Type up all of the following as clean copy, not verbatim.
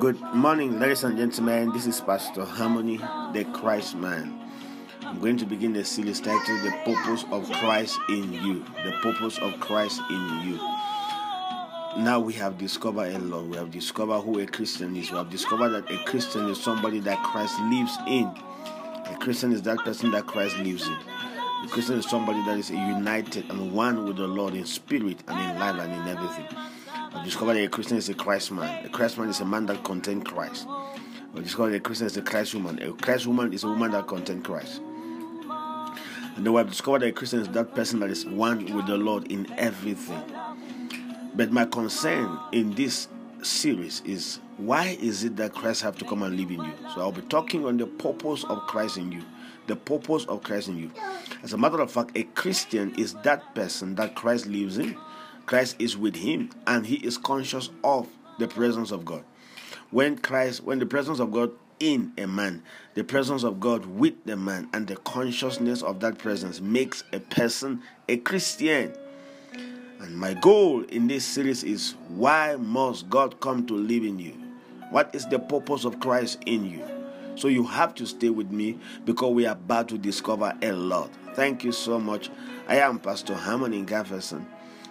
Good morning, ladies and gentlemen. This is Pastor Harmony, the Christ Man. I'm going to begin the series titled The Purpose of Christ in You. The Purpose of Christ in You. Now we have discovered a lot. We have discovered who a Christian is. We have discovered that a Christian is somebody that Christ lives in. A Christian is that person that Christ lives in. A Christian is somebody that is united and one with the Lord in spirit and in life and in everything. We discovered that a Christian is a Christ man. A Christ man is a man that contains Christ. We discovered that a Christian is a Christ woman. A Christ woman is a woman that contains Christ. And then we have discovered that a Christian is that person that is one with the Lord in everything. But my concern in this series is, why is it that Christ have to come and live in you? So I'll be talking on the purpose of Christ in you. The purpose of Christ in you. As a matter of fact, a Christian is that person that Christ lives in. Christ is with him, and he is conscious of the presence of God. When the presence of God in a man, the presence of God with the man, and the consciousness of that presence makes a person a Christian. And my goal in this series is, why must God come to live in you? What is the purpose of Christ in you? So you have to stay with me, because we are about to discover a lot. Thank you so much. I am Pastor Harmony Gafferson,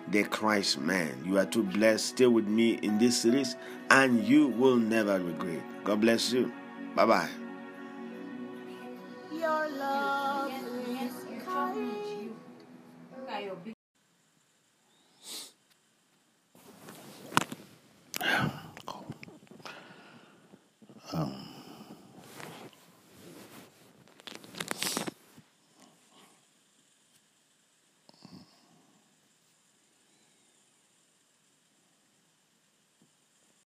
the Christ Man. You are too blessed. Stay with me in this series and you will never regret. God bless you. Bye-bye. Your love.